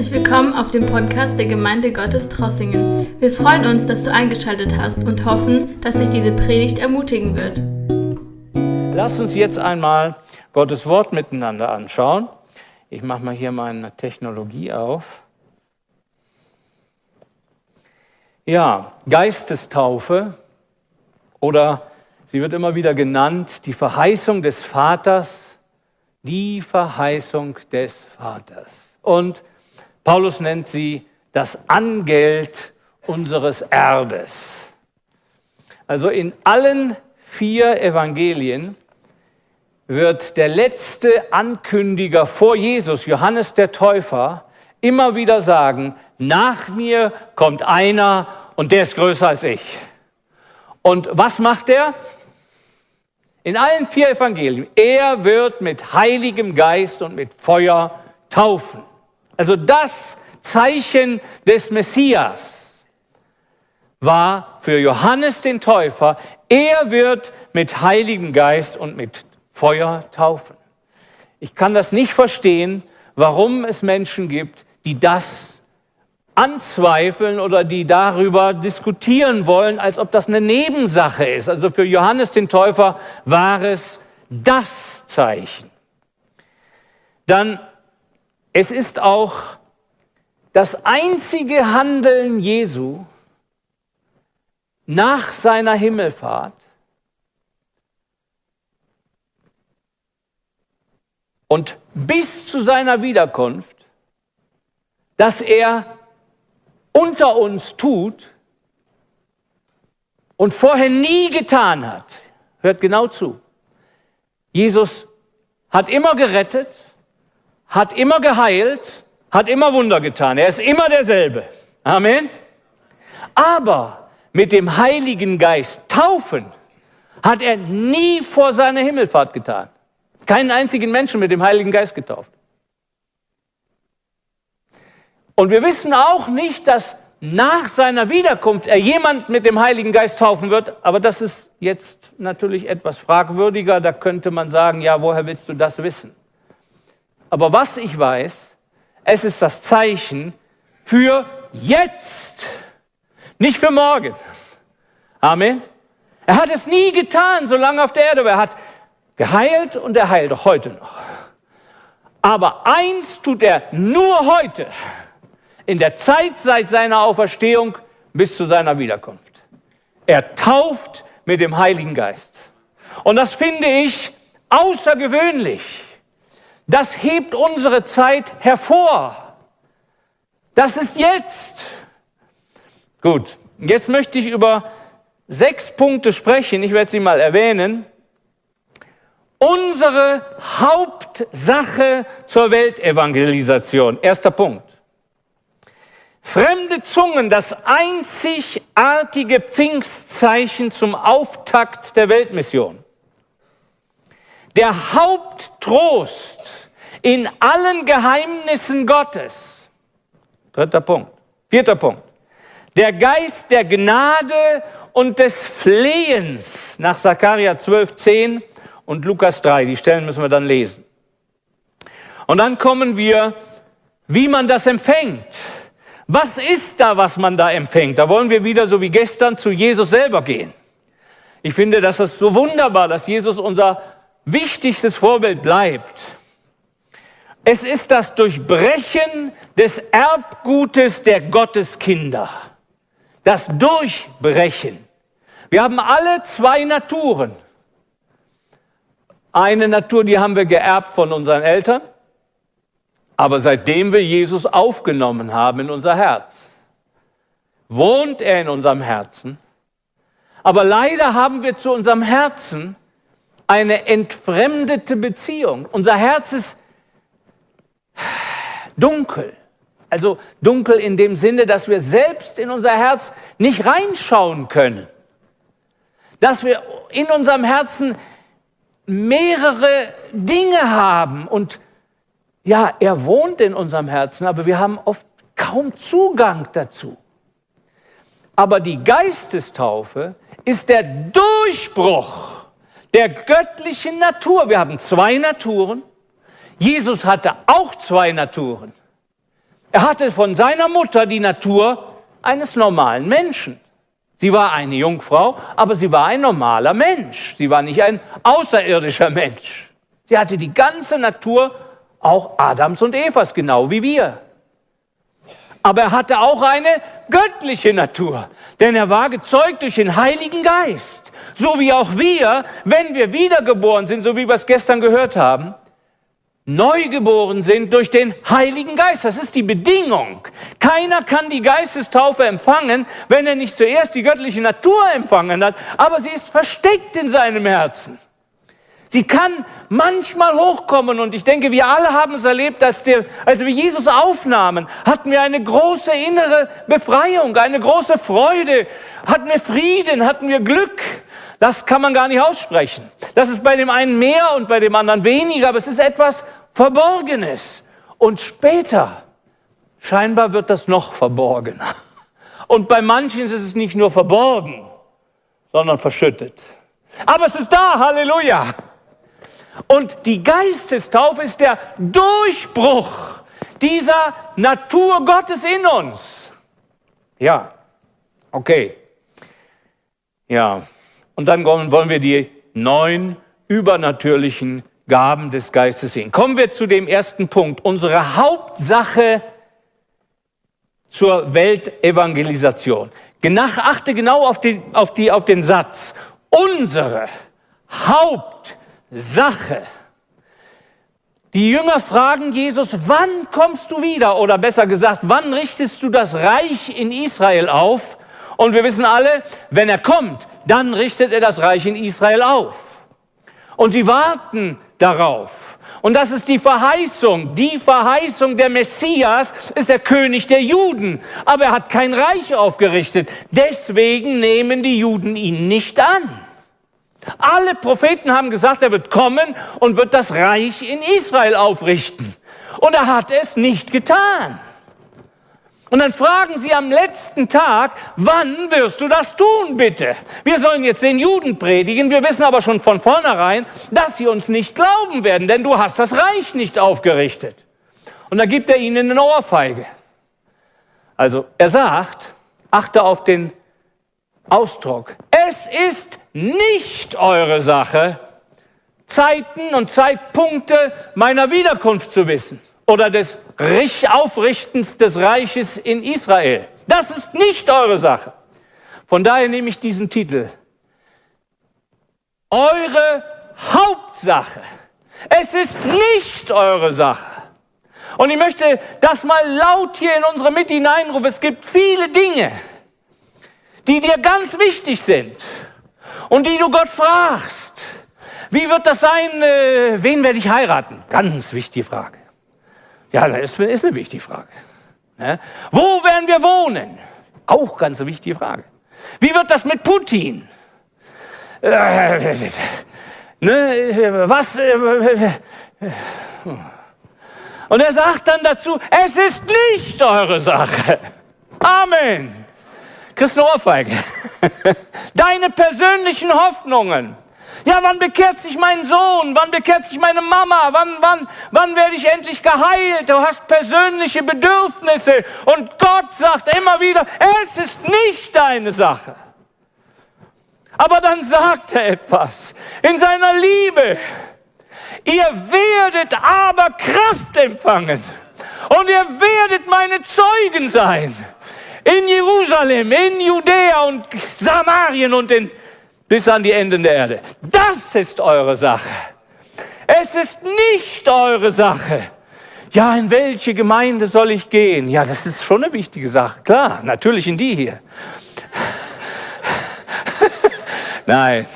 Herzlich willkommen auf dem Podcast der Gemeinde Gottes Trossingen. Wir freuen uns, dass du eingeschaltet hast und hoffen, dass dich diese Predigt ermutigen wird. Lasst uns jetzt einmal Gottes Wort miteinander anschauen. Ich mache mal hier meine Technologie auf. Ja, Geistestaufe oder sie wird immer wieder genannt, die Verheißung des Vaters, die Verheißung des Vaters. Und Paulus nennt sie das Angeld unseres Erbes. Also in allen 4 Evangelien wird der letzte Ankündiger vor Jesus, Johannes der Täufer, immer wieder sagen, nach mir kommt einer und der ist größer als ich. Und was macht er? In allen 4 Evangelien, er wird mit Heiligem Geist und mit Feuer taufen. Also das Zeichen des Messias war für Johannes den Täufer, er wird mit Heiligem Geist und mit Feuer taufen. Ich kann das nicht verstehen, warum es Menschen gibt, die das anzweifeln oder die darüber diskutieren wollen, als ob das eine Nebensache ist. Also für Johannes den Täufer war es das Zeichen. Es ist auch das einzige Handeln Jesu nach seiner Himmelfahrt und bis zu seiner Wiederkunft, das er unter uns tut und vorher nie getan hat. Hört genau zu. Jesus hat immer gerettet, hat immer geheilt, hat immer Wunder getan. Er ist immer derselbe. Amen. Aber mit dem Heiligen Geist taufen hat er nie vor seiner Himmelfahrt getan. Keinen einzigen Menschen mit dem Heiligen Geist getauft. Und wir wissen auch nicht, dass nach seiner Wiederkunft er jemand mit dem Heiligen Geist taufen wird. Aber das ist jetzt natürlich etwas fragwürdiger. Da könnte man sagen, ja, woher willst du das wissen? Aber was ich weiß, es ist das Zeichen für jetzt, nicht für morgen. Amen. Er hat es nie getan, solange auf der Erde war. Er hat geheilt und er heilt auch heute noch. Aber eins tut er nur heute, in der Zeit seit seiner Auferstehung bis zu seiner Wiederkunft. Er tauft mit dem Heiligen Geist. Und das finde ich außergewöhnlich. Das hebt unsere Zeit hervor. Das ist jetzt. Gut, jetzt möchte ich über 6 Punkte sprechen. Ich werde sie mal erwähnen. Unsere Hauptsache zur Weltevangelisation. Erster Punkt. Fremde Zungen, das einzigartige Pfingstzeichen zum Auftakt der Weltmission. Der Haupttrost in allen Geheimnissen Gottes. 3. Punkt. 4. Punkt. Der Geist der Gnade und des Flehens nach Sacharja 12,10 und Lukas 3. Die Stellen müssen wir dann lesen. Und dann kommen wir, wie man das empfängt. Was ist da, was man da empfängt? Da wollen wir wieder, so wie gestern, zu Jesus selber gehen. Ich finde, das ist so wunderbar, dass Jesus unser wichtigstes Vorbild bleibt. Es ist das Durchbrechen des Erbgutes der Gotteskinder. Das Durchbrechen. Wir haben alle 2 Naturen. Eine Natur, die haben wir geerbt von unseren Eltern, aber seitdem wir Jesus aufgenommen haben in unser Herz, wohnt er in unserem Herzen. Aber leider haben wir zu unserem Herzen eine entfremdete Beziehung. Unser Herz ist dunkel. Also dunkel in dem Sinne, dass wir selbst in unser Herz nicht reinschauen können. Dass wir in unserem Herzen mehrere Dinge haben. Und ja, er wohnt in unserem Herzen, aber wir haben oft kaum Zugang dazu. Aber die Geistestaufe ist der Durchbruch der göttlichen Natur. Wir haben 2 Naturen. Jesus hatte auch 2 Naturen. Er hatte von seiner Mutter die Natur eines normalen Menschen. Sie war eine Jungfrau, aber sie war ein normaler Mensch. Sie war nicht ein außerirdischer Mensch. Sie hatte die ganze Natur auch Adams und Evas, genau wie wir. Aber er hatte auch eine göttliche Natur, denn er war gezeugt durch den Heiligen Geist. So wie auch wir, wenn wir wiedergeboren sind, so wie wir es gestern gehört haben, neugeboren sind durch den Heiligen Geist. Das ist die Bedingung. Keiner kann die Geistestaufe empfangen, wenn er nicht zuerst die göttliche Natur empfangen hat, aber sie ist versteckt in seinem Herzen. Sie kann manchmal hochkommen und ich denke, wir alle haben es erlebt, als wir Jesus aufnahmen, hatten wir eine große innere Befreiung, eine große Freude, hatten wir Frieden, hatten wir Glück. Das kann man gar nicht aussprechen. Das ist bei dem einen mehr und bei dem anderen weniger, aber es ist etwas Verborgenes. Und später, scheinbar wird das noch verborgener. Und bei manchen ist es nicht nur verborgen, sondern verschüttet. Aber es ist da, Halleluja! Und die Geistestaufe ist der Durchbruch dieser Natur Gottes in uns. Ja, okay. Ja, und dann wollen wir die 9 übernatürlichen Gaben des Geistes sehen. Kommen wir zu dem ersten Punkt, unsere Hauptsache zur Weltevangelisation. Achte genau auf den Satz. Unsere Hauptsache. Die Jünger fragen Jesus, wann kommst du wieder? Oder besser gesagt, wann richtest du das Reich in Israel auf? Und wir wissen alle, wenn er kommt, dann richtet er das Reich in Israel auf. Und sie warten darauf. Und das ist die Verheißung. Die Verheißung, der Messias ist der König der Juden. Aber er hat kein Reich aufgerichtet. Deswegen nehmen die Juden ihn nicht an. Alle Propheten haben gesagt, er wird kommen und wird das Reich in Israel aufrichten. Und er hat es nicht getan. Und dann fragen sie am letzten Tag, wann wirst du das tun, bitte? Wir sollen jetzt den Juden predigen, wir wissen aber schon von vornherein, dass sie uns nicht glauben werden, denn du hast das Reich nicht aufgerichtet. Und da gibt er ihnen eine Ohrfeige. Also er sagt, achte auf den Ausdruck, es ist nicht eure Sache, Zeiten und Zeitpunkte meiner Wiederkunft zu wissen. Oder des Aufrichtens des Reiches in Israel. Das ist nicht eure Sache. Von daher nehme ich diesen Titel. Eure Hauptsache. Es ist nicht eure Sache. Und ich möchte das mal laut hier in unsere Mitte hineinrufen. Es gibt viele Dinge, die dir ganz wichtig sind und die du Gott fragst. Wie wird das sein? Wen werde ich heiraten? Ganz wichtige Frage. Ja, das ist eine wichtige Frage. Ja. Wo werden wir wohnen? Auch ganz eine wichtige Frage. Wie wird das mit Putin? Und er sagt dann dazu, es ist nicht eure Sache. Amen. Kriegst eine Ohrfeige. Deine persönlichen Hoffnungen. Ja, wann bekehrt sich mein Sohn? Wann bekehrt sich meine Mama? Wann werde ich endlich geheilt? Du hast persönliche Bedürfnisse. Und Gott sagt immer wieder, es ist nicht deine Sache. Aber dann sagt er etwas in seiner Liebe. Ihr werdet aber Kraft empfangen. Und ihr werdet meine Zeugen sein. In Jerusalem, in Judäa und Samarien und in bis an die Enden der Erde. Das ist eure Sache. Es ist nicht eure Sache. Ja, in welche Gemeinde soll ich gehen? Ja, das ist schon eine wichtige Sache. Klar, natürlich in die hier. Nein,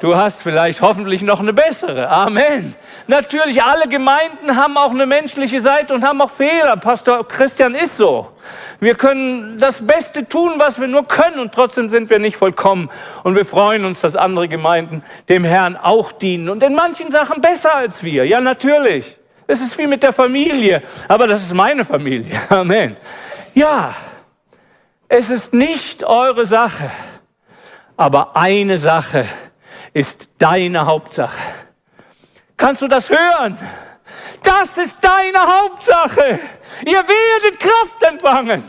du hast vielleicht hoffentlich noch eine bessere. Amen. Natürlich, alle Gemeinden haben auch eine menschliche Seite und haben auch Fehler. Pastor Christian ist so. Wir können das Beste tun, was wir nur können und trotzdem sind wir nicht vollkommen. Und wir freuen uns, dass andere Gemeinden dem Herrn auch dienen und in manchen Sachen besser als wir. Ja, natürlich. Es ist wie mit der Familie, aber das ist meine Familie. Amen. Ja, es ist nicht eure Sache, aber eine Sache ist deine Hauptsache. Kannst du das hören? Das ist deine Hauptsache. Ihr werdet Kraft empfangen.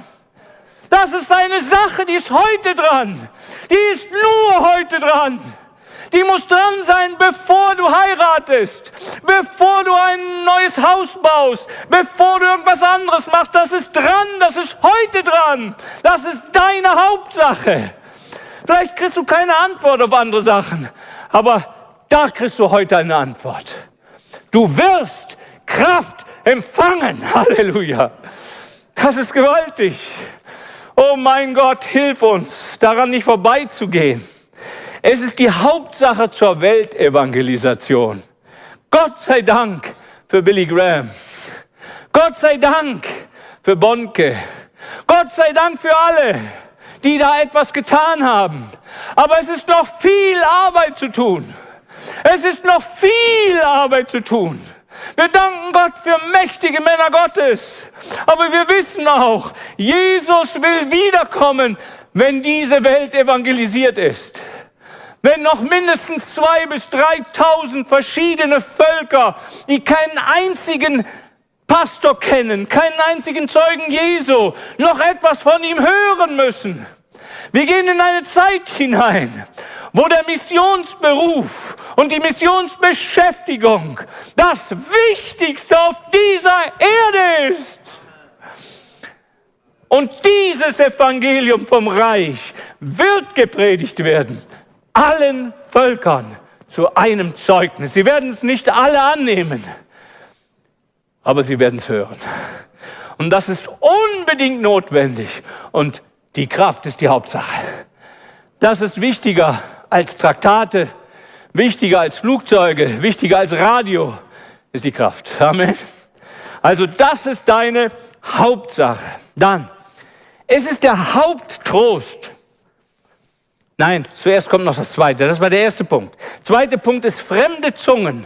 Das ist eine Sache, die ist heute dran. Die ist nur heute dran. Die muss dran sein, bevor du heiratest, bevor du ein neues Haus baust, bevor du irgendwas anderes machst. Das ist dran, das ist heute dran. Das ist deine Hauptsache. Vielleicht kriegst du keine Antwort auf andere Sachen, aber da kriegst du heute eine Antwort. Du wirst Kraft empfangen. Halleluja. Das ist gewaltig. Oh mein Gott, hilf uns, daran nicht vorbeizugehen. Es ist die Hauptsache zur Weltevangelisation. Gott sei Dank für Billy Graham. Gott sei Dank für Bonke. Gott sei Dank für alle, die da etwas getan haben. Aber es ist noch viel Arbeit zu tun. Es ist noch viel Arbeit zu tun. Wir danken Gott für mächtige Männer Gottes. Aber wir wissen auch, Jesus will wiederkommen, wenn diese Welt evangelisiert ist. Wenn noch mindestens 2.000 bis 3.000 verschiedene Völker, die keinen einzigen Pastor kennen, keinen einzigen Zeugen Jesu, noch etwas von ihm hören müssen. Wir gehen in eine Zeit hinein, wo der Missionsberuf und die Missionsbeschäftigung das Wichtigste auf dieser Erde ist. Und dieses Evangelium vom Reich wird gepredigt werden, allen Völkern zu einem Zeugnis. Sie werden es nicht alle annehmen, aber sie werden es hören. Und das ist unbedingt notwendig. Und die Kraft ist die Hauptsache. Das ist wichtiger als Traktate, wichtiger als Flugzeuge, wichtiger als Radio ist die Kraft. Amen. Also das ist deine Hauptsache. Dann, es ist der Haupttrost. Nein, zuerst kommt noch das Zweite. Das war der erste Punkt. Zweiter Punkt ist fremde Zungen.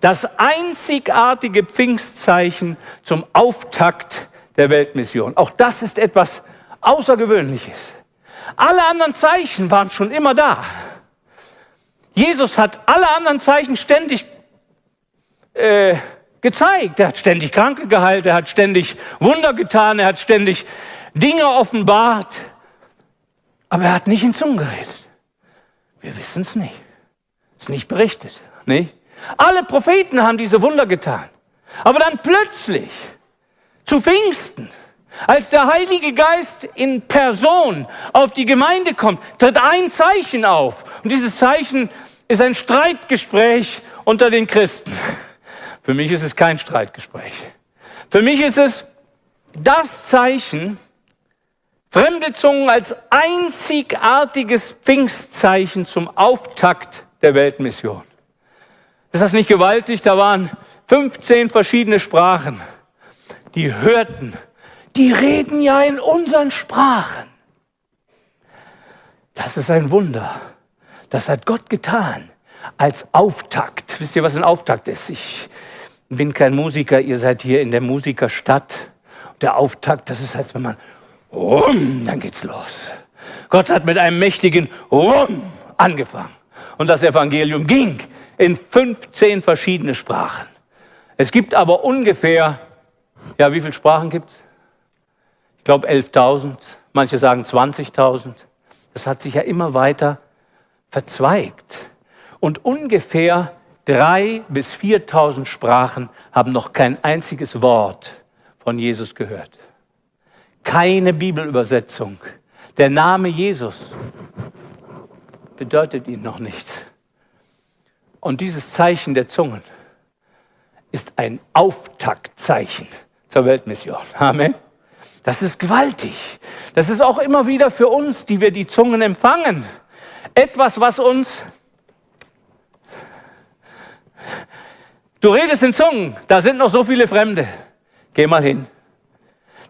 Das einzigartige Pfingstzeichen zum Auftakt der Weltmission. Auch das ist etwas Außergewöhnliches. Alle anderen Zeichen waren schon immer da. Jesus hat alle anderen Zeichen ständig gezeigt. Er hat ständig Kranke geheilt, er hat ständig Wunder getan, er hat ständig Dinge offenbart. Aber er hat nicht in Zungen geredet. Wir wissen es nicht. Ist nicht berichtet. Nee? Alle Propheten haben diese Wunder getan. Aber dann plötzlich, zu Pfingsten, als der Heilige Geist in Person auf die Gemeinde kommt, tritt ein Zeichen auf. Und dieses Zeichen ist ein Streitgespräch unter den Christen. Für mich ist es kein Streitgespräch. Für mich ist es das Zeichen, fremde Zungen als einzigartiges Pfingstzeichen zum Auftakt der Weltmission. Ist das nicht gewaltig? Da waren 15 verschiedene Sprachen, die hörten. Die reden ja in unseren Sprachen. Das ist ein Wunder. Das hat Gott getan als Auftakt. Wisst ihr, was ein Auftakt ist? Ich bin kein Musiker. Ihr seid hier in der Musikerstadt. Der Auftakt, das ist, als wenn man rum, dann geht's los. Gott hat mit einem mächtigen Rum angefangen. Und das Evangelium ging in 15 verschiedene Sprachen. Es gibt aber ungefähr, ja, wie viele Sprachen gibt's? Ich glaube 11.000, manche sagen 20.000. Das hat sich ja immer weiter verzweigt. Und ungefähr 3.000 bis 4.000 Sprachen haben noch kein einziges Wort von Jesus gehört. Keine Bibelübersetzung. Der Name Jesus bedeutet ihnen noch nichts. Und dieses Zeichen der Zungen ist ein Auftaktzeichen zur Weltmission. Amen. Das ist gewaltig. Das ist auch immer wieder für uns, die wir die Zungen empfangen. Etwas, was uns... Du redest in Zungen, da sind noch so viele Fremde. Geh mal hin.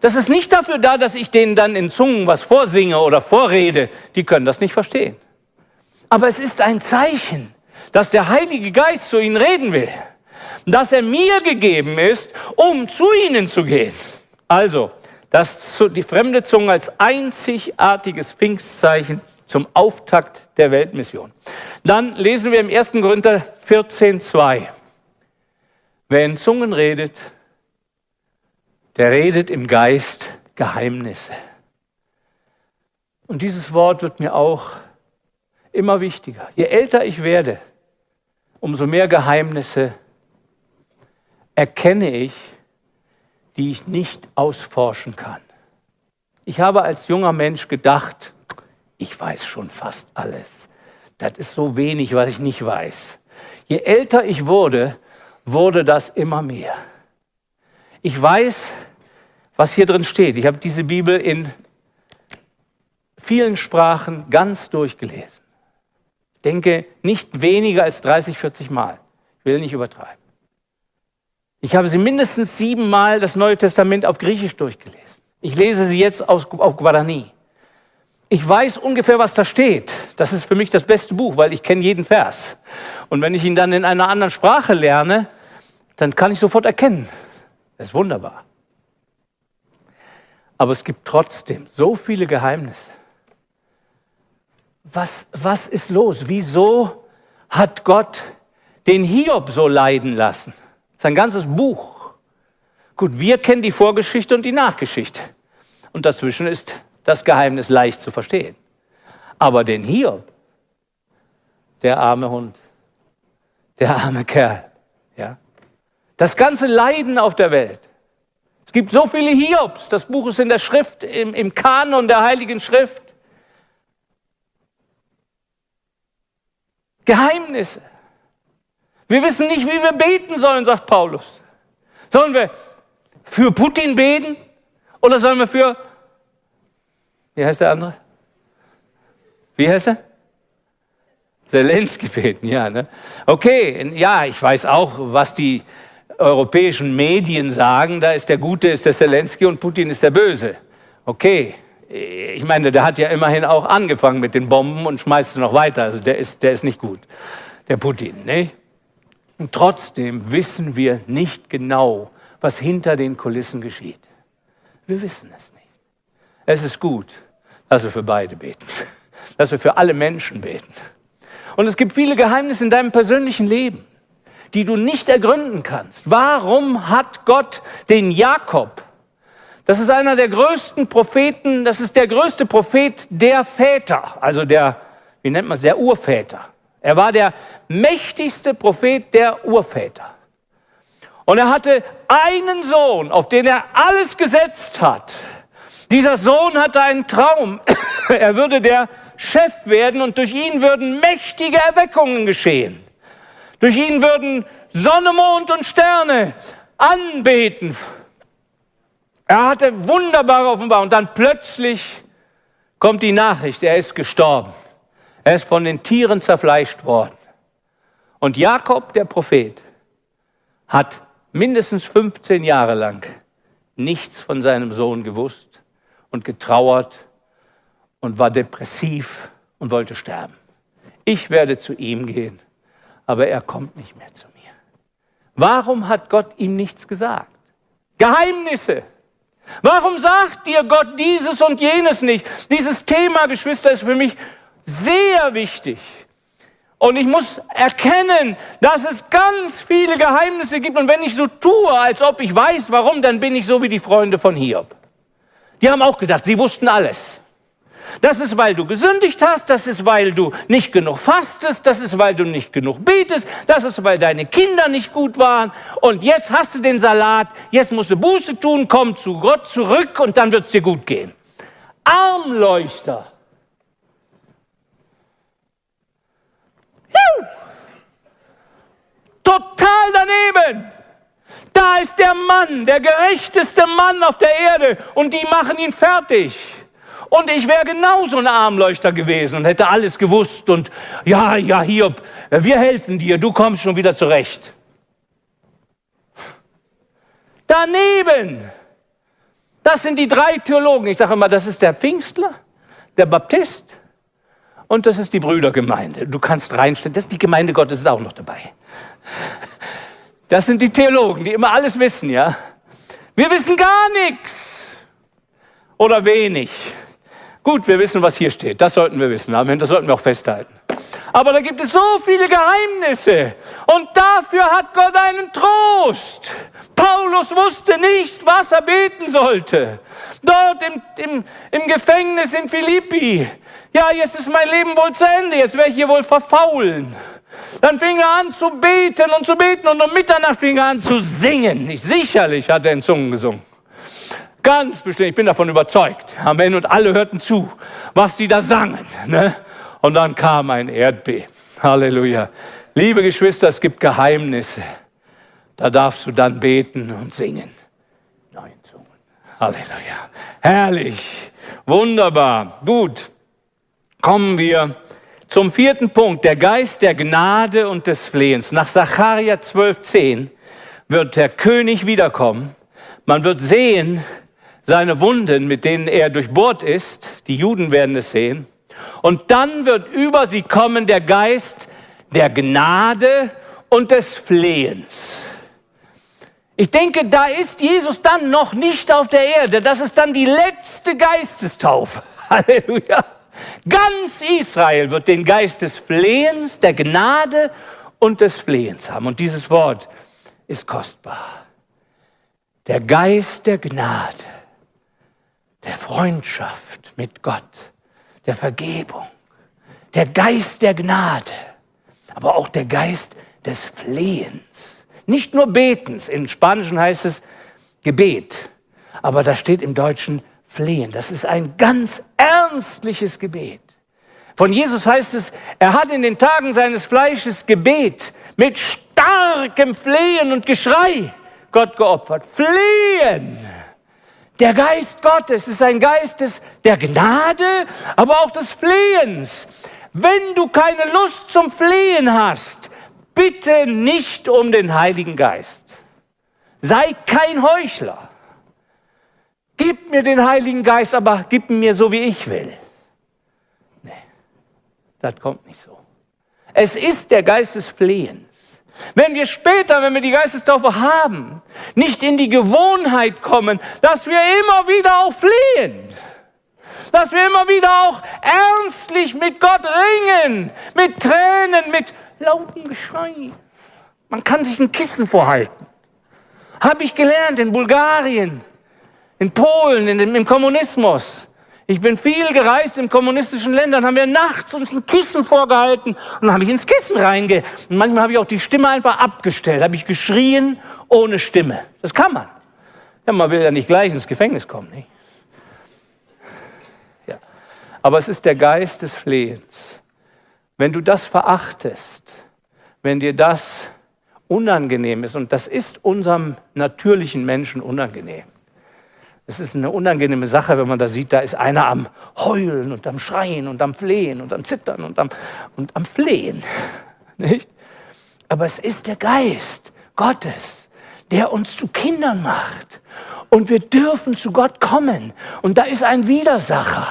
Das ist nicht dafür da, dass ich denen dann in Zungen was vorsinge oder vorrede. Die können das nicht verstehen. Aber es ist ein Zeichen, dass der Heilige Geist zu ihnen reden will. Dass er mir gegeben ist, um zu ihnen zu gehen. Also... dass die fremde Zunge als einzigartiges Pfingstzeichen zum Auftakt der Weltmission. Dann lesen wir im 1. Korinther 14,2. Wer in Zungen redet, der redet im Geist Geheimnisse. Und dieses Wort wird mir auch immer wichtiger. Je älter ich werde, umso mehr Geheimnisse erkenne ich, die ich nicht ausforschen kann. Ich habe als junger Mensch gedacht, ich weiß schon fast alles. Das ist so wenig, was ich nicht weiß. Je älter ich wurde, wurde das immer mehr. Ich weiß, was hier drin steht. Ich habe diese Bibel in vielen Sprachen ganz durchgelesen. Ich denke, nicht weniger als 30, 40 Mal. Ich will nicht übertreiben. Ich habe sie mindestens 7 Mal das Neue Testament auf Griechisch durchgelesen. Ich lese sie jetzt auf Guarani. Ich weiß ungefähr, was da steht. Das ist für mich das beste Buch, weil ich kenne jeden Vers. Und wenn ich ihn dann in einer anderen Sprache lerne, dann kann ich sofort erkennen. Das ist wunderbar. Aber es gibt trotzdem so viele Geheimnisse. Was ist los? Wieso hat Gott den Hiob so leiden lassen? Sein ganzes Buch. Gut, wir kennen die Vorgeschichte und die Nachgeschichte. Und dazwischen ist das Geheimnis leicht zu verstehen. Aber den Hiob, der arme Hund, der arme Kerl, ja? Das ganze Leiden auf der Welt. Es gibt so viele Hiobs. Das Buch ist in der Schrift, im Kanon der Heiligen Schrift. Geheimnisse. Wir wissen nicht, wie wir beten sollen, sagt Paulus. Sollen wir für Putin beten oder sollen wir für... Wie heißt der andere? Wie heißt er? Selenskyj beten, ja. Ne? Okay, ja, ich weiß auch, was die europäischen Medien sagen. Da ist der Gute, ist der Selenskyj und Putin ist der Böse. Okay, ich meine, der hat ja immerhin auch angefangen mit den Bomben und schmeißt sie noch weiter. Also der ist nicht gut, der Putin. Ne? Und trotzdem wissen wir nicht genau, was hinter den Kulissen geschieht. Wir wissen es nicht. Es ist gut, dass wir für beide beten, dass wir für alle Menschen beten. Und es gibt viele Geheimnisse in deinem persönlichen Leben, die du nicht ergründen kannst. Warum hat Gott den Jakob? Das ist einer der größten Propheten, das ist der größte Prophet der Väter, also der, wie nennt man es, der Urväter. Er war der mächtigste Prophet der Urväter. Und er hatte einen Sohn, auf den er alles gesetzt hat. Dieser Sohn hatte einen Traum. Er würde der Chef werden und durch ihn würden mächtige Erweckungen geschehen. Durch ihn würden Sonne, Mond und Sterne anbeten. Er hatte wunderbare Offenbarungen. Und dann plötzlich kommt die Nachricht, er ist gestorben. Er ist von den Tieren zerfleischt worden. Und Jakob, der Prophet, hat mindestens 15 Jahre lang nichts von seinem Sohn gewusst. Und getrauert und war depressiv und wollte sterben. Ich werde zu ihm gehen, aber er kommt nicht mehr zu mir. Warum hat Gott ihm nichts gesagt? Geheimnisse. Warum sagt dir Gott dieses und jenes nicht? Dieses Thema, Geschwister, ist für mich sehr wichtig. Und ich muss erkennen, dass es ganz viele Geheimnisse gibt. Und wenn ich so tue, als ob ich weiß, warum, dann bin ich so wie die Freunde von Hiob. Die haben auch gedacht, sie wussten alles. Das ist, weil du gesündigt hast, das ist, weil du nicht genug fastest, das ist, weil du nicht genug betest, das ist, weil deine Kinder nicht gut waren und jetzt hast du den Salat, jetzt musst du Buße tun, komm zu Gott zurück und dann wird es dir gut gehen. Armleuchter. Juh. Total daneben. Da ist der Mann, der gerechteste Mann auf der Erde und die machen ihn fertig. Und ich wäre genauso ein Armleuchter gewesen und hätte alles gewusst und ja, Hiob, wir helfen dir, du kommst schon wieder zurecht. Daneben, das sind die 3 Theologen. Ich sage immer, das ist der Pfingstler, der Baptist und das ist die Brüdergemeinde. Du kannst reinstellen, das ist die Gemeinde Gottes, ist auch noch dabei. Das sind die Theologen, die immer alles wissen, ja. Wir wissen gar nichts oder wenig. Gut, wir wissen, was hier steht. Das sollten wir wissen. Amen. Das sollten wir auch festhalten. Aber da gibt es so viele Geheimnisse. Und dafür hat Gott einen Trost. Paulus wusste nicht, was er beten sollte. Dort im Gefängnis in Philippi. Ja, jetzt ist mein Leben wohl zu Ende. Jetzt werde ich hier wohl verfaulen. Dann fing er an zu beten und zu beten. Und um Mitternacht fing er an zu singen. Sicherlich hat er in Zungen gesungen. Ganz bestimmt, ich bin davon überzeugt. Amen. Und alle hörten zu, was sie da sangen. Ne? Und dann kam ein Erdbeben. Halleluja. Liebe Geschwister, es gibt Geheimnisse. Da darfst du dann beten und singen. Neuen Zungen. Halleluja. Herrlich. Wunderbar. Gut. Kommen wir zum vierten Punkt. Der Geist der Gnade und des Flehens. Nach Sacharja 12,10 wird der König wiederkommen. Man wird sehen, seine Wunden, mit denen er durchbohrt ist, die Juden werden es sehen. Und dann wird über sie kommen der Geist der Gnade und des Flehens. Ich denke, da ist Jesus dann noch nicht auf der Erde. Das ist dann die letzte Geistestaufe. Halleluja. Ganz Israel wird den Geist des Flehens, der Gnade und des Flehens haben. Und dieses Wort ist kostbar. Der Geist der Gnade, der Freundschaft mit Gott, der Vergebung, der Geist der Gnade, aber auch der Geist des Flehens. Nicht nur Betens, im Spanischen heißt es Gebet, aber da steht im Deutschen Flehen. Das ist ein ganz ernstliches Gebet. Von Jesus heißt es, er hat in den Tagen seines Fleisches Gebet mit starkem Flehen und Geschrei Gott geopfert. Flehen! Der Geist Gottes ist ein Geist der Gnade, aber auch des Flehens. Wenn du keine Lust zum Flehen hast, bitte nicht um den Heiligen Geist. Sei kein Heuchler. Gib mir den Heiligen Geist, aber gib ihn mir so, wie ich will. Nee, das kommt nicht so. Es ist der Geist des Flehens. Wenn wir später, wenn wir die Geistestaufe haben, nicht in die Gewohnheit kommen, dass wir immer wieder auch flehen, dass wir immer wieder auch ernstlich mit Gott ringen, mit Tränen, mit lautem Geschrei. Man kann sich ein Kissen vorhalten. Habe ich gelernt in Bulgarien, in Polen, im Kommunismus. Ich bin viel gereist in kommunistischen Ländern, haben wir nachts uns ein Kissen vorgehalten und habe ich ins Kissen und manchmal habe ich auch die Stimme einfach abgestellt, habe ich geschrien ohne Stimme. Das kann man. Ja, man will ja nicht gleich ins Gefängnis kommen. Nicht? Ja. Aber es ist der Geist des Flehens. Wenn du das verachtest, wenn dir das unangenehm ist, und das ist unserem natürlichen Menschen unangenehm, es ist eine unangenehme Sache, wenn man da sieht, da ist einer am Heulen und am Schreien und am Flehen und am Zittern und am Flehen. Nicht? Aber es ist der Geist Gottes, der uns zu Kindern macht. Und wir dürfen zu Gott kommen. Und da ist ein Widersacher.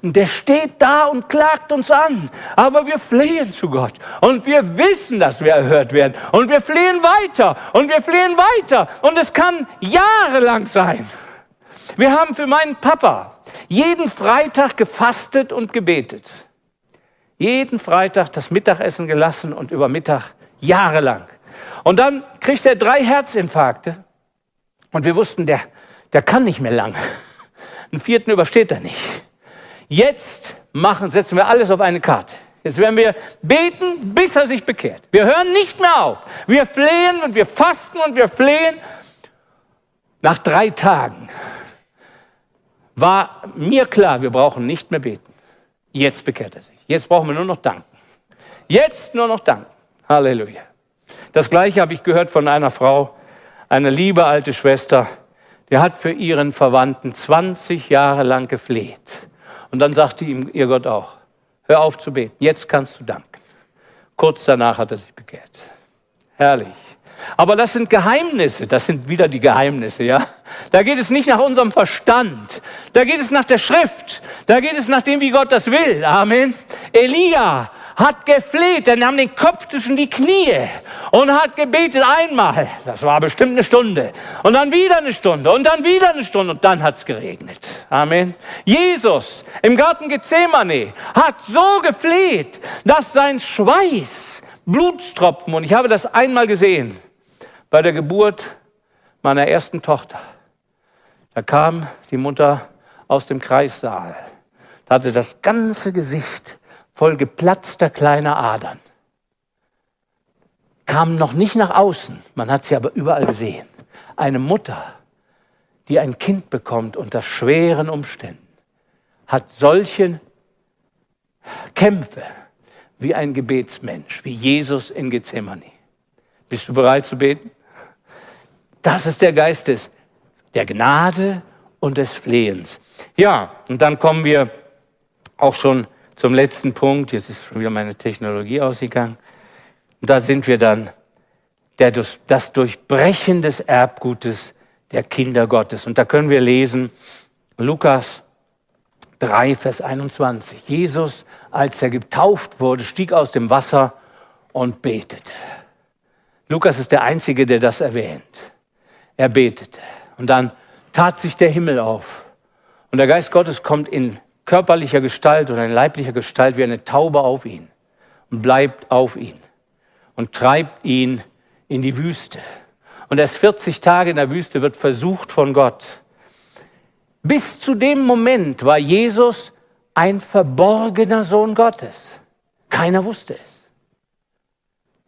Und der steht da und klagt uns an. Aber wir flehen zu Gott. Und wir wissen, dass wir erhört werden. Und wir flehen weiter. Und wir flehen weiter. Und es kann jahrelang sein. Wir haben für meinen Papa jeden Freitag gefastet und gebetet. Jeden Freitag das Mittagessen gelassen und über Mittag jahrelang. Und dann kriegt er 3 Herzinfarkte. Und wir wussten, der kann nicht mehr lange. Einen 4. übersteht er nicht. Jetzt setzen wir alles auf eine Karte. Jetzt werden wir beten, bis er sich bekehrt. Wir hören nicht mehr auf. Wir flehen und wir fasten und wir flehen. Nach 3 Tagen war mir klar, wir brauchen nicht mehr beten. Jetzt bekehrt er sich. Jetzt brauchen wir nur noch danken. Jetzt nur noch danken. Halleluja. Das Gleiche habe ich gehört von einer Frau, eine liebe alte Schwester, die hat für ihren Verwandten 20 Jahre lang gefleht. Und dann sagte ihm ihr Gott auch, hör auf zu beten, jetzt kannst du danken. Kurz danach hat er sich bekehrt. Herrlich. Aber das sind Geheimnisse, das sind wieder die Geheimnisse, ja. Da geht es nicht nach unserem Verstand, da geht es nach der Schrift, da geht es nach dem, wie Gott das will. Amen. Elia hat gefleht, er nahm den Kopf zwischen die Knie und hat gebetet einmal. Das war bestimmt eine Stunde. Und dann wieder eine Stunde und dann wieder eine Stunde und dann hat es geregnet. Amen. Jesus im Garten Gethsemane hat so gefleht, dass sein Schweiß, Blutstropfen, und ich habe das einmal gesehen, bei der Geburt meiner ersten Tochter. Da kam die Mutter aus dem Kreissaal. Da hatte das ganze Gesicht voll geplatzter kleiner Adern. Kam noch nicht nach außen, man hat sie aber überall gesehen. Eine Mutter, die ein Kind bekommt unter schweren Umständen, hat solche Kämpfe wie ein Gebetsmensch, wie Jesus in Gethsemane. Bist du bereit zu beten? Das ist der Geist der Gnade und des Flehens. Ja, und dann kommen wir auch schon zum letzten Punkt. Jetzt ist schon wieder meine Technologie ausgegangen. Und da sind wir dann, das Durchbrechen des Erbgutes der Kinder Gottes. Und da können wir lesen, Lukas 3, Vers 21. Jesus, als er getauft wurde, stieg aus dem Wasser und betete. Lukas ist der Einzige, der das erwähnt. Er betete. Und dann tat sich der Himmel auf. Und der Geist Gottes kommt in körperlicher Gestalt oder in leiblicher Gestalt wie eine Taube auf ihn und bleibt auf ihn und treibt ihn in die Wüste. Und erst 40 Tage in der Wüste wird versucht von Gott. Bis zu dem Moment war Jesus ein verborgener Sohn Gottes. Keiner wusste es.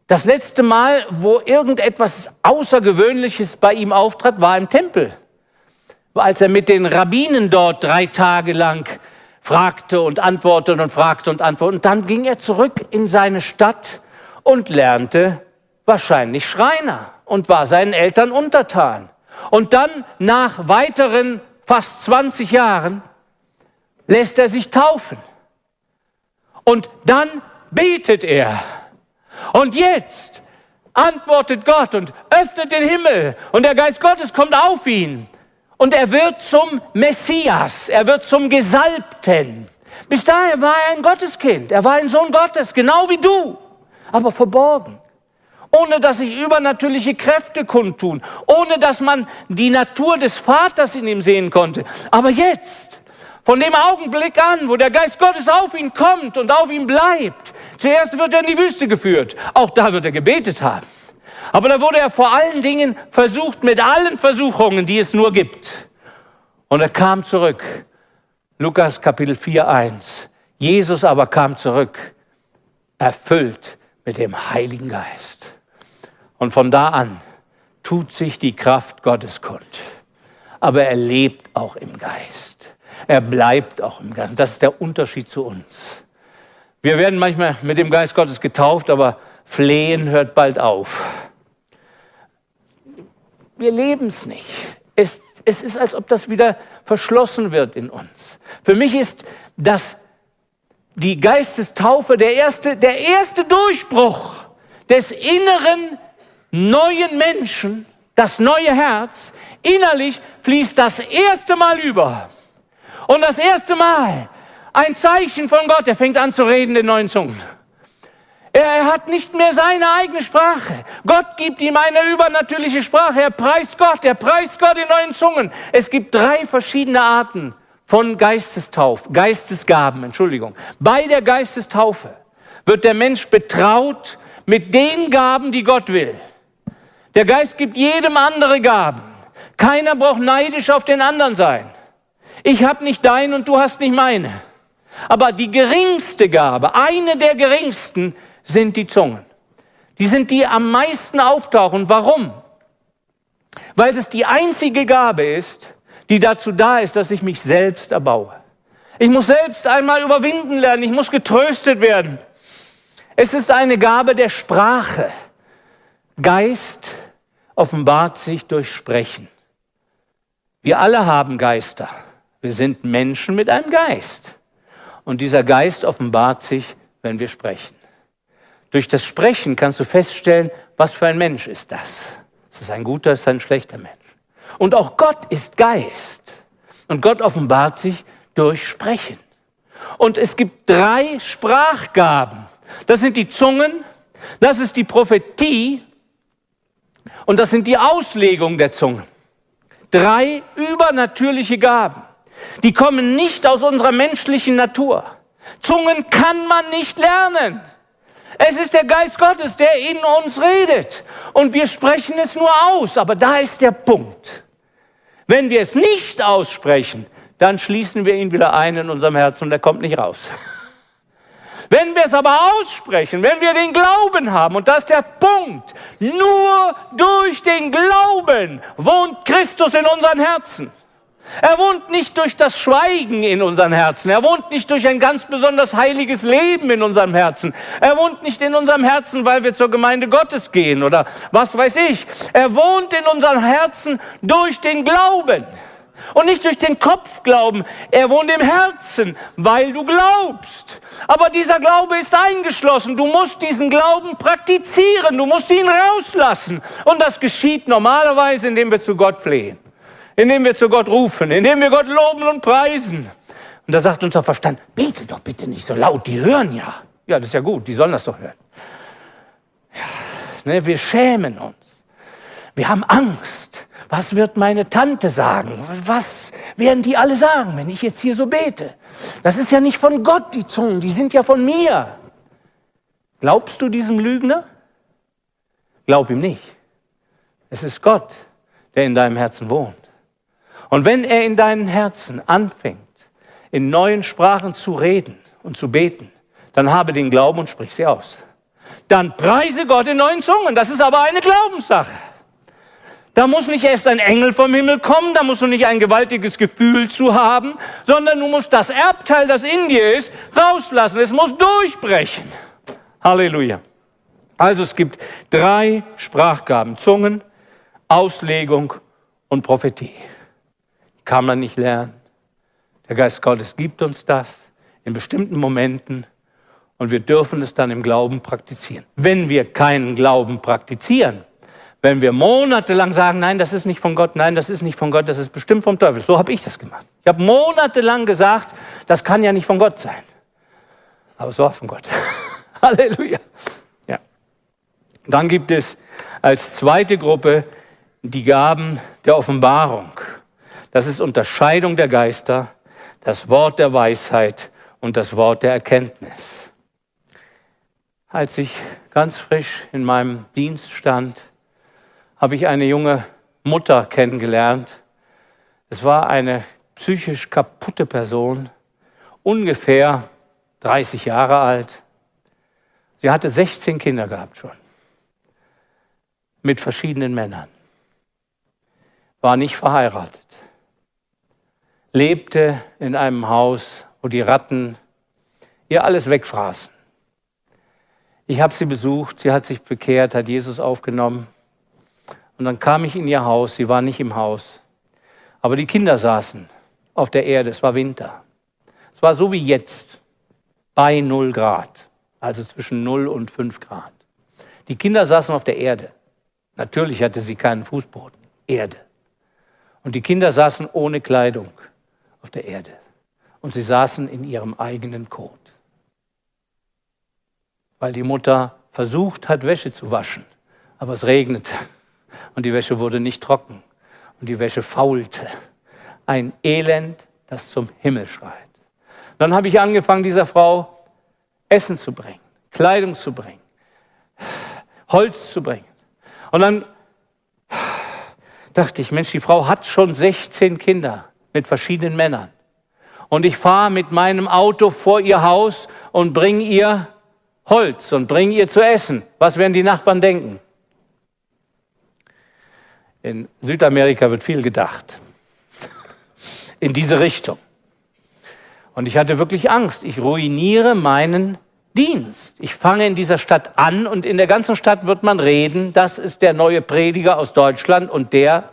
Das letzte Mal, wo irgendetwas Außergewöhnliches bei ihm auftrat, war im Tempel. Als er mit den Rabbinen dort 3 Tage lang fragte und antwortete und fragte und antwortete. Und dann ging er zurück in seine Stadt und lernte wahrscheinlich Schreiner und war seinen Eltern untertan. Und dann nach weiteren fast 20 Jahren lässt er sich taufen. Und dann betet er. Und jetzt antwortet Gott und öffnet den Himmel und der Geist Gottes kommt auf ihn. Und er wird zum Messias, er wird zum Gesalbten. Bis dahin war er ein Gotteskind, er war ein Sohn Gottes, genau wie du, aber verborgen. Ohne dass sich übernatürliche Kräfte kundtun, ohne dass man die Natur des Vaters in ihm sehen konnte. Aber jetzt, von dem Augenblick an, wo der Geist Gottes auf ihn kommt und auf ihn bleibt, zuerst wird er in die Wüste geführt, auch da wird er gebetet haben. Aber da wurde er vor allen Dingen versucht, mit allen Versuchungen, die es nur gibt. Und er kam zurück. Lukas Kapitel 4, 1. Jesus aber kam zurück, erfüllt mit dem Heiligen Geist. Und von da an tut sich die Kraft Gottes kund. Aber er lebt auch im Geist. Er bleibt auch im Geist. Das ist der Unterschied zu uns. Wir werden manchmal mit dem Geist Gottes getauft, aber Flehen hört bald auf. Wir leben es nicht. Es ist, als ob das wieder verschlossen wird in uns. Für mich ist das die Geistestaufe der erste Durchbruch des inneren neuen Menschen, das neue Herz. Innerlich fließt das erste Mal über. Und das erste Mal ein Zeichen von Gott. Er fängt an zu reden in neuen Zungen. Er hat nicht mehr seine eigene Sprache. Gott gibt ihm eine übernatürliche Sprache. Er preist Gott in neuen Zungen. Es gibt 3 verschiedene Arten von Geistesgaben. Entschuldigung. Bei der Geistestaufe wird der Mensch betraut mit den Gaben, die Gott will. Der Geist gibt jedem andere Gaben. Keiner braucht neidisch auf den anderen sein. Ich habe nicht dein und du hast nicht meine. Aber die geringste Gabe, eine der geringsten, sind die Zungen. Die sind die am meisten auftauchen. Warum? Weil es die einzige Gabe ist, die dazu da ist, dass ich mich selbst erbaue. Ich muss selbst einmal überwinden lernen. Ich muss getröstet werden. Es ist eine Gabe der Sprache. Geist offenbart sich durch Sprechen. Wir alle haben Geister. Wir sind Menschen mit einem Geist. Und dieser Geist offenbart sich, wenn wir sprechen. Durch das Sprechen kannst du feststellen, was für ein Mensch ist das. Ist es ein guter, ist es ein schlechter Mensch? Und auch Gott ist Geist. Und Gott offenbart sich durch Sprechen. Und es gibt 3 Sprachgaben. Das sind die Zungen, das ist die Prophetie und das sind die Auslegung der Zungen. 3 übernatürliche Gaben. Die kommen nicht aus unserer menschlichen Natur. Zungen kann man nicht lernen. Es ist der Geist Gottes, der in uns redet. Und wir sprechen es nur aus. Aber da ist der Punkt. Wenn wir es nicht aussprechen, dann schließen wir ihn wieder ein in unserem Herzen und er kommt nicht raus. Wenn wir es aber aussprechen, wenn wir den Glauben haben, und das ist der Punkt, nur durch den Glauben wohnt Christus in unseren Herzen. Er wohnt nicht durch das Schweigen in unseren Herzen. Er wohnt nicht durch ein ganz besonders heiliges Leben in unserem Herzen. Er wohnt nicht in unserem Herzen, weil wir zur Gemeinde Gottes gehen oder was weiß ich. Er wohnt in unseren Herzen durch den Glauben und nicht durch den Kopf glauben. Er wohnt im Herzen, weil du glaubst. Aber dieser Glaube ist eingeschlossen. Du musst diesen Glauben praktizieren. Du musst ihn rauslassen. Und das geschieht normalerweise, indem wir zu Gott flehen. Indem wir zu Gott rufen, indem wir Gott loben und preisen. Und da sagt unser Verstand, bete doch bitte nicht so laut, die hören ja. Ja, das ist ja gut, die sollen das doch hören. Ja, ne, wir schämen uns. Wir haben Angst. Was wird meine Tante sagen? Was werden die alle sagen, wenn ich jetzt hier so bete? Das ist ja nicht von Gott, die Zungen, die sind ja von mir. Glaubst du diesem Lügner? Glaub ihm nicht. Es ist Gott, der in deinem Herzen wohnt. Und wenn er in deinem Herzen anfängt, in neuen Sprachen zu reden und zu beten, dann habe den Glauben und sprich sie aus. Dann preise Gott in neuen Zungen. Das ist aber eine Glaubenssache. Da muss nicht erst ein Engel vom Himmel kommen, da musst du nicht ein gewaltiges Gefühl zu haben, sondern du musst das Erbteil, das in dir ist, rauslassen. Es muss durchbrechen. Halleluja. Also es gibt 3 Sprachgaben. Zungen, Auslegung und Prophetie. Kann man nicht lernen. Der Geist Gottes gibt uns das in bestimmten Momenten und wir dürfen es dann im Glauben praktizieren. Wenn wir keinen Glauben praktizieren, wenn wir monatelang sagen, nein, das ist nicht von Gott, nein, das ist nicht von Gott, das ist bestimmt vom Teufel. So habe ich das gemacht. Ich habe monatelang gesagt, das kann ja nicht von Gott sein. Aber es war von Gott. Halleluja. Ja. Dann gibt es als zweite Gruppe die Gaben der Offenbarung. Das ist Unterscheidung der Geister, das Wort der Weisheit und das Wort der Erkenntnis. Als ich ganz frisch in meinem Dienst stand, habe ich eine junge Mutter kennengelernt. Es war eine psychisch kaputte Person, ungefähr 30 Jahre alt. Sie hatte 16 Kinder gehabt schon, mit verschiedenen Männern, war nicht verheiratet. Lebte in einem Haus, wo die Ratten ihr alles wegfraßen. Ich habe sie besucht, sie hat sich bekehrt, hat Jesus aufgenommen. Und dann kam ich in ihr Haus, sie war nicht im Haus. Aber die Kinder saßen auf der Erde, es war Winter. Es war so wie jetzt, bei 0 Grad, also zwischen 0 und 5 Grad. Die Kinder saßen auf der Erde. Natürlich hatte sie keinen Fußboden, Erde. Und die Kinder saßen ohne Kleidung auf der Erde. Und sie saßen in ihrem eigenen Kot. Weil die Mutter versucht hat, Wäsche zu waschen. Aber es regnete. Und die Wäsche wurde nicht trocken. Und die Wäsche faulte. Ein Elend, das zum Himmel schreit. Dann habe ich angefangen, dieser Frau Essen zu bringen, Kleidung zu bringen, Holz zu bringen. Und dann dachte ich, Mensch, die Frau hat schon 16 Kinder. Mit verschiedenen Männern. Und ich fahre mit meinem Auto vor ihr Haus und bringe ihr Holz und bringe ihr zu essen. Was werden die Nachbarn denken? In Südamerika wird viel gedacht. In diese Richtung. Und ich hatte wirklich Angst. Ich ruiniere meinen Dienst. Ich fange in dieser Stadt an und in der ganzen Stadt wird man reden, das ist der neue Prediger aus Deutschland und der...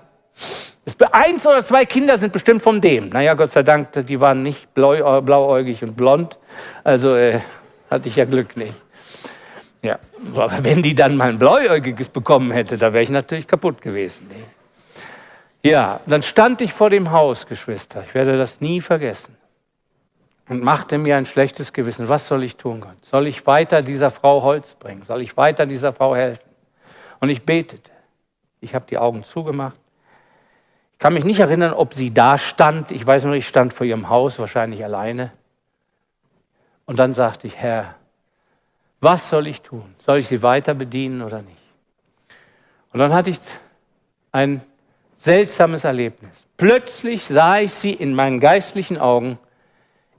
1 oder 2 Kinder sind bestimmt von dem. Naja, Gott sei Dank, die waren nicht blauäugig und blond. Also hatte ich ja Glück nicht. Ja, aber wenn die dann mal ein Blauäugiges bekommen hätte, da wäre ich natürlich kaputt gewesen. Ne? Ja, dann stand ich vor dem Haus, Geschwister. Ich werde das nie vergessen. und machte mir ein schlechtes Gewissen. Was soll ich tun, Gott? Soll ich weiter dieser Frau Holz bringen? Soll ich weiter dieser Frau helfen? Und ich betete. Ich habe die Augen zugemacht. Ich kann mich nicht erinnern, ob sie da stand. Ich weiß nur, ich stand vor ihrem Haus, wahrscheinlich alleine. Und dann sagte ich, Herr, was soll ich tun? Soll ich sie weiter bedienen oder nicht? Und dann hatte ich ein seltsames Erlebnis. Plötzlich sah ich sie in meinen geistlichen Augen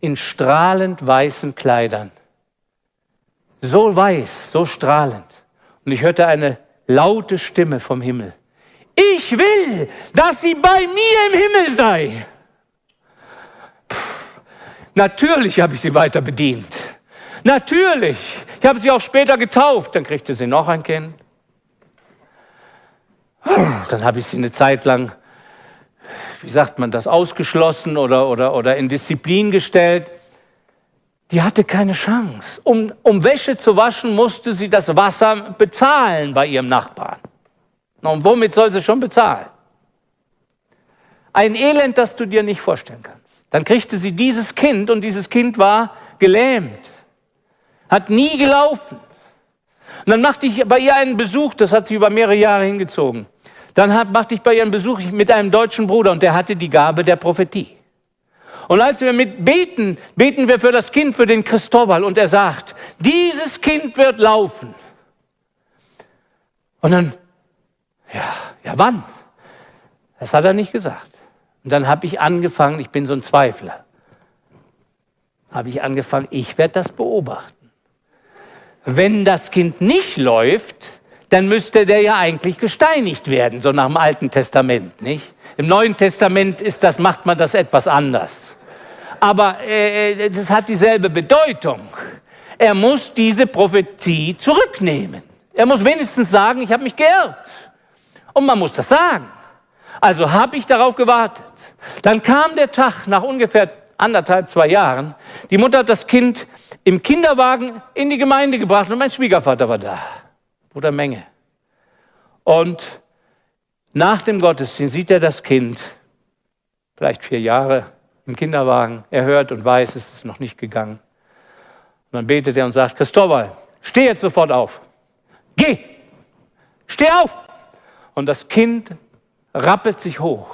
in strahlend weißen Kleidern. So weiß, so strahlend. Und ich hörte eine laute Stimme vom Himmel. Ich will, dass sie bei mir im Himmel sei. Puh. Natürlich habe ich sie weiter bedient. Natürlich. Ich habe sie auch später getauft. Dann kriegte sie noch ein Kind. Dann habe ich sie eine Zeit lang, wie sagt man das, ausgeschlossen oder in Disziplin gestellt. Die hatte keine Chance. Um Wäsche zu waschen, musste sie das Wasser bezahlen bei ihrem Nachbarn. Und womit soll sie schon bezahlen? Ein Elend, das du dir nicht vorstellen kannst. Dann kriegte sie dieses Kind und dieses Kind war gelähmt. Hat nie gelaufen. Und dann machte ich bei ihr einen Besuch, das hat sie über mehrere Jahre hingezogen. Dann machte ich bei ihr einen Besuch mit einem deutschen Bruder und der hatte die Gabe der Prophetie. Und als wir mit beten, beten wir für das Kind, für den Christobal und er sagt, dieses Kind wird laufen. Und dann, ja wann? Das hat er nicht gesagt. Und dann habe ich angefangen, ich bin so ein Zweifler, habe ich angefangen, ich werde das beobachten. Wenn das Kind nicht läuft, dann müsste der ja eigentlich gesteinigt werden, so nach dem Alten Testament, nicht? Im Neuen Testament ist das, macht man das etwas anders. Aber das hat dieselbe Bedeutung. Er muss diese Prophetie zurücknehmen. Er muss wenigstens sagen, ich habe mich geirrt. Und man muss das sagen. Also habe ich darauf gewartet. Dann kam der Tag, nach ungefähr 1,5, 2 Jahren, die Mutter hat das Kind im Kinderwagen in die Gemeinde gebracht und mein Schwiegervater war da, Bruder Menge. Und nach dem Gottesdienst sieht er das Kind, vielleicht 4 Jahre, im Kinderwagen. Er hört und weiß, es ist noch nicht gegangen. Und dann betet er und sagt, Christobal, steh jetzt sofort auf. Geh, steh auf. Und das Kind rappelt sich hoch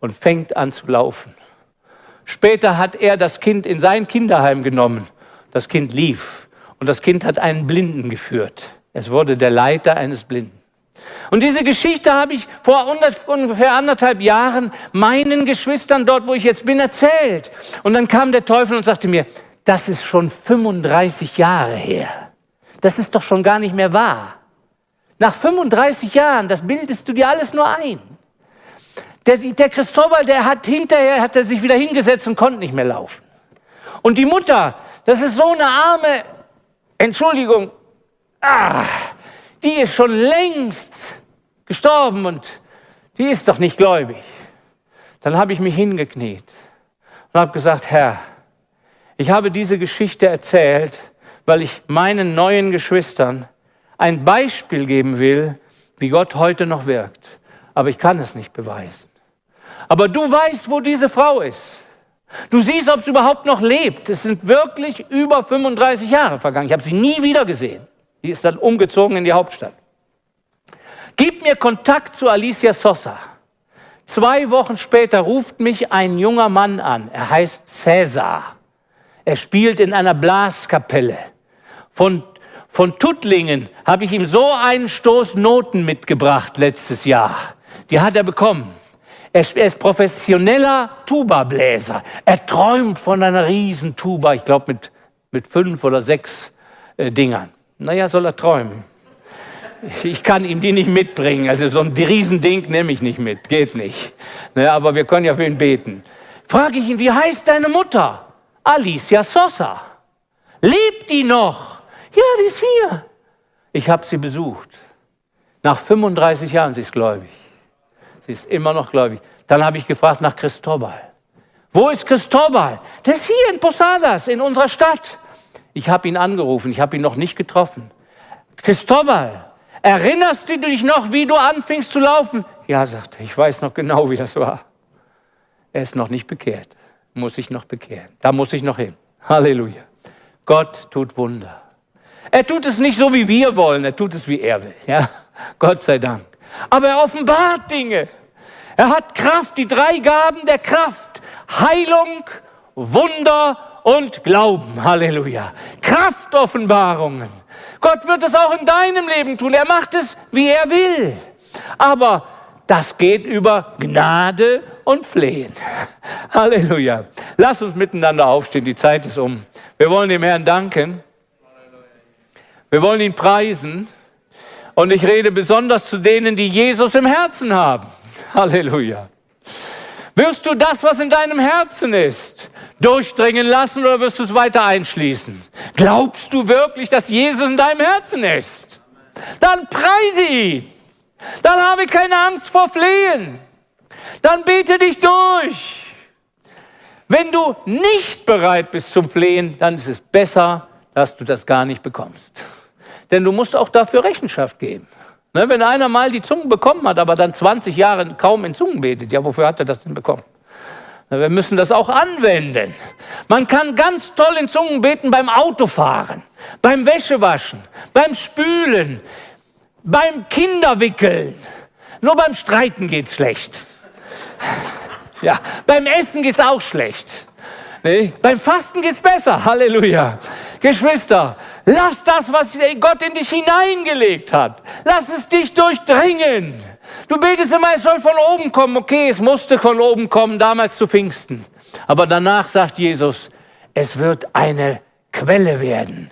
und fängt an zu laufen. Später hat er das Kind in sein Kinderheim genommen. Das Kind lief und das Kind hat einen Blinden geführt. Es wurde der Leiter eines Blinden. Und diese Geschichte habe ich vor ungefähr 1,5 Jahren meinen Geschwistern dort, wo ich jetzt bin, erzählt. Und dann kam der Teufel und sagte mir, das ist schon 35 Jahre her. Das ist doch schon gar nicht mehr wahr. Nach 35 Jahren, das bildest du dir alles nur ein. Der Christobal, hinterher hat er sich wieder hingesetzt und konnte nicht mehr laufen. Und die Mutter, das ist so eine arme, Entschuldigung, die ist schon längst gestorben und die ist doch nicht gläubig. Dann habe ich mich hingekniet und habe gesagt, Herr, ich habe diese Geschichte erzählt, weil ich meinen neuen Geschwistern ein Beispiel geben will, wie Gott heute noch wirkt. Aber ich kann es nicht beweisen. Aber du weißt, wo diese Frau ist. Du siehst, ob sie überhaupt noch lebt. Es sind wirklich über 35 Jahre vergangen. Ich habe sie nie wieder gesehen. Die ist dann umgezogen in die Hauptstadt. Gib mir Kontakt zu Alicia Sosa. 2 Wochen später ruft mich ein junger Mann an. Er heißt Cäsar. Er spielt in einer Blaskapelle. Von Tuttlingen habe ich ihm so einen Stoß Noten mitgebracht letztes Jahr. Die hat er bekommen. Er ist professioneller Tuba-Bläser. Er träumt von einer riesen Tuba, ich glaube mit 5 oder 6 Dingern. Naja, soll er träumen. Ich kann ihm die nicht mitbringen. Also so ein Riesending nehme ich nicht mit. Geht nicht. Naja, aber wir können ja für ihn beten. Frage ich ihn, wie heißt deine Mutter? Alicia Sosa. Lebt die noch? Ja, die ist hier. Ich habe sie besucht. Nach 35 Jahren, sie ist gläubig. Sie ist immer noch gläubig. Dann habe ich gefragt nach Christobal. Wo ist Christobal? Der ist hier in Posadas, in unserer Stadt. Ich habe ihn angerufen, ich habe ihn noch nicht getroffen. Christobal, erinnerst du dich noch, wie du anfingst zu laufen? Ja, sagt er, ich weiß noch genau, wie das war. Er ist noch nicht bekehrt. muss ich noch bekehren. Da muss ich noch hin. Halleluja. Gott tut Wunder. Er tut es nicht so, wie wir wollen. Er tut es, wie er will. Ja? Gott sei Dank. Aber er offenbart Dinge. Er hat Kraft, die drei Gaben der Kraft. Heilung, Wunder und Glauben. Halleluja. Kraftoffenbarungen. Gott wird es auch in deinem Leben tun. Er macht es, wie er will. Aber das geht über Gnade und Flehen. Halleluja. Lass uns miteinander aufstehen. Die Zeit ist um. Wir wollen dem Herrn danken. Wir wollen ihn preisen. Und ich rede besonders zu denen, die Jesus im Herzen haben. Halleluja. Wirst du das, was in deinem Herzen ist, durchdringen lassen oder wirst du es weiter einschließen? Glaubst du wirklich, dass Jesus in deinem Herzen ist? Dann preise ihn. Dann habe keine Angst vor Flehen. Dann bete dich durch. Wenn du nicht bereit bist zum Flehen, dann ist es besser, dass du das gar nicht bekommst. Denn du musst auch dafür Rechenschaft geben. Ne, wenn einer mal die Zungen bekommen hat, aber dann 20 Jahre kaum in Zungen betet, ja, wofür hat er das denn bekommen? Ne, wir müssen das auch anwenden. Man kann ganz toll in Zungen beten beim Autofahren, beim Wäschewaschen, beim Spülen, beim Kinderwickeln. Nur beim Streiten geht's schlecht. Ja, beim Essen geht's auch schlecht. Nee, beim Fasten geht's besser. Halleluja. Geschwister, lass das, was Gott in dich hineingelegt hat, lass es dich durchdringen. Du betest immer, es soll von oben kommen. Okay, es musste von oben kommen, damals zu Pfingsten. Aber danach sagt Jesus, es wird eine Quelle werden,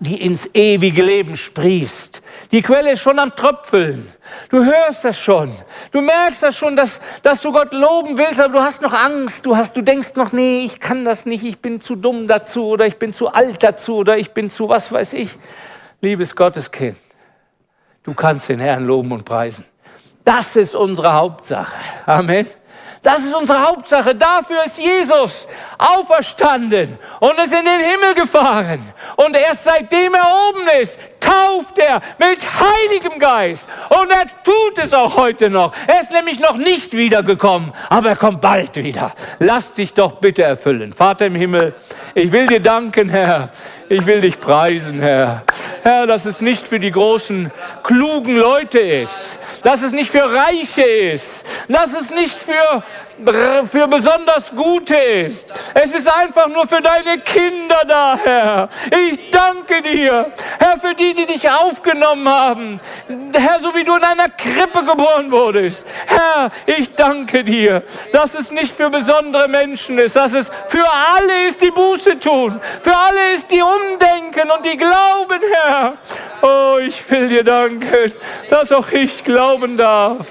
die ins ewige Leben sprießt. Die Quelle ist schon am Tröpfeln. Du hörst das schon. Du merkst das schon, dass du Gott loben willst, aber du hast noch Angst. Du denkst noch, nee, ich kann das nicht, ich bin zu dumm dazu oder ich bin zu alt dazu oder ich bin zu was weiß ich. Liebes Gotteskind, du kannst den Herrn loben und preisen. Das ist unsere Hauptsache. Amen. Das ist unsere Hauptsache. Dafür ist Jesus auferstanden und ist in den Himmel gefahren. Und erst seitdem er oben ist, tauft er mit Heiligem Geist. Und er tut es auch heute noch. Er ist nämlich noch nicht wiedergekommen, aber er kommt bald wieder. Lass dich doch bitte erfüllen. Vater im Himmel, ich will dir danken, Herr. Ich will dich preisen, Herr. Herr, dass es nicht für die großen, klugen Leute ist. Dass es nicht für Reiche ist. Dass es nicht für besonders Gute ist. Es ist einfach nur für deine Kinder da, Herr. Ich danke dir, Herr, für die dich aufgenommen haben. Herr, so wie du in einer Krippe geboren wurdest. Herr, ich danke dir, dass es nicht für besondere Menschen ist, dass es für alle ist, die Buße tun. Für alle ist, die umdenken und die glauben, Herr. Oh, ich will dir danken, dass auch ich glauben darf.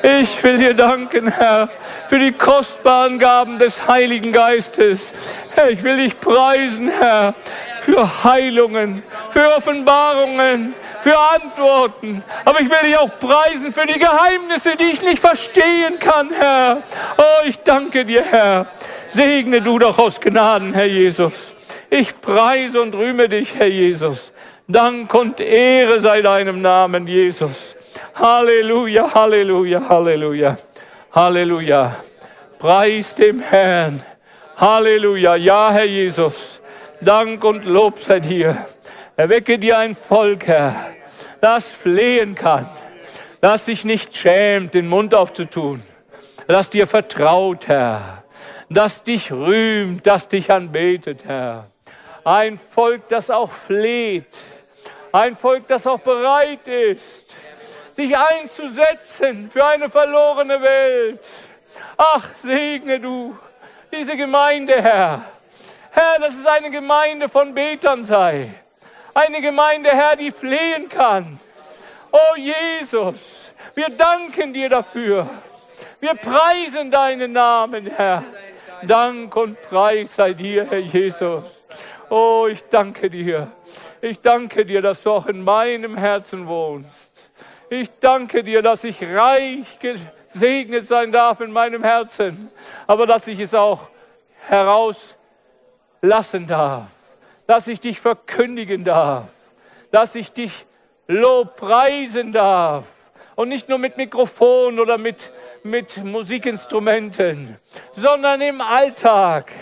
Ich will dir danken, Herr, für die kostbaren Gaben des Heiligen Geistes. Herr, ich will dich preisen, Herr, für Heilungen, für Offenbarungen, für Antworten. Aber ich will dich auch preisen für die Geheimnisse, die ich nicht verstehen kann, Herr. Oh, ich danke dir, Herr. Segne du doch aus Gnaden, Herr Jesus. Ich preise und rühme dich, Herr Jesus. Dank und Ehre sei deinem Namen, Jesus. Halleluja, Halleluja, Halleluja, Halleluja. Preis dem Herrn. Halleluja, ja, Herr Jesus. Dank und Lob sei dir. Erwecke dir ein Volk, Herr, das flehen kann, das sich nicht schämt, den Mund aufzutun, das dir vertraut, Herr, das dich rühmt, das dich anbetet, Herr. Ein Volk, das auch fleht, ein Volk, das auch bereit ist, dich einzusetzen für eine verlorene Welt. Ach, segne du diese Gemeinde, Herr. Herr, dass es eine Gemeinde von Betern sei. Eine Gemeinde, Herr, die flehen kann. Oh Jesus, wir danken dir dafür. Wir preisen deinen Namen, Herr. Dank und Preis sei dir, Herr Jesus. Oh, ich danke dir. Ich danke dir, dass du auch in meinem Herzen wohnst. Ich danke dir, dass ich reich gesegnet sein darf in meinem Herzen, aber dass ich es auch herauslassen darf, dass ich dich verkündigen darf, dass ich dich lobpreisen darf und nicht nur mit Mikrofon oder mit mit Musikinstrumenten, sondern im Alltag,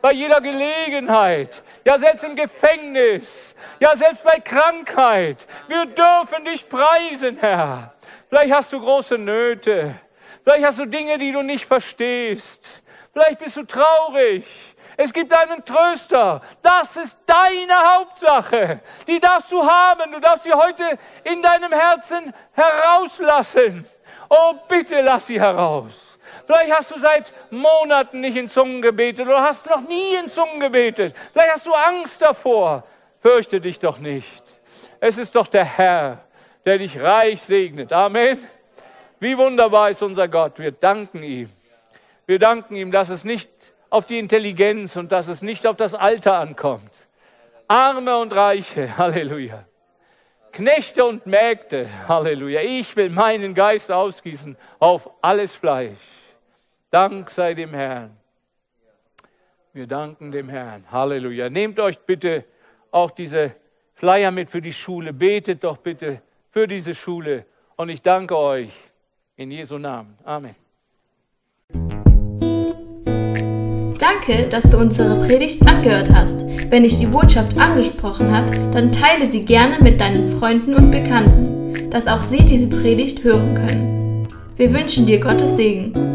bei jeder Gelegenheit, ja selbst im Gefängnis, ja selbst bei Krankheit. Wir dürfen dich preisen, Herr. Vielleicht hast du große Nöte, vielleicht hast du Dinge, die du nicht verstehst, vielleicht bist du traurig. Es gibt einen Tröster. Das ist deine Hauptsache. Die darfst du haben. Du darfst sie heute in deinem Herzen herauslassen. Oh, bitte lass sie heraus. Vielleicht hast du seit Monaten nicht in Zungen gebetet oder hast noch nie in Zungen gebetet. Vielleicht hast du Angst davor. Fürchte dich doch nicht. Es ist doch der Herr, der dich reich segnet. Amen. Wie wunderbar ist unser Gott. Wir danken ihm. Wir danken ihm, dass es nicht auf die Intelligenz und dass es nicht auf das Alter ankommt. Arme und Reiche, Halleluja. Knechte und Mägde, Halleluja. Ich will meinen Geist ausgießen auf alles Fleisch. Dank sei dem Herrn. Wir danken dem Herrn, Halleluja. Nehmt euch bitte auch diese Flyer mit für die Schule. Betet doch bitte für diese Schule. Und ich danke euch in Jesu Namen. Amen. Danke, dass du unsere Predigt angehört hast. Wenn dich die Botschaft angesprochen hat, dann teile sie gerne mit deinen Freunden und Bekannten, dass auch sie diese Predigt hören können. Wir wünschen dir Gottes Segen.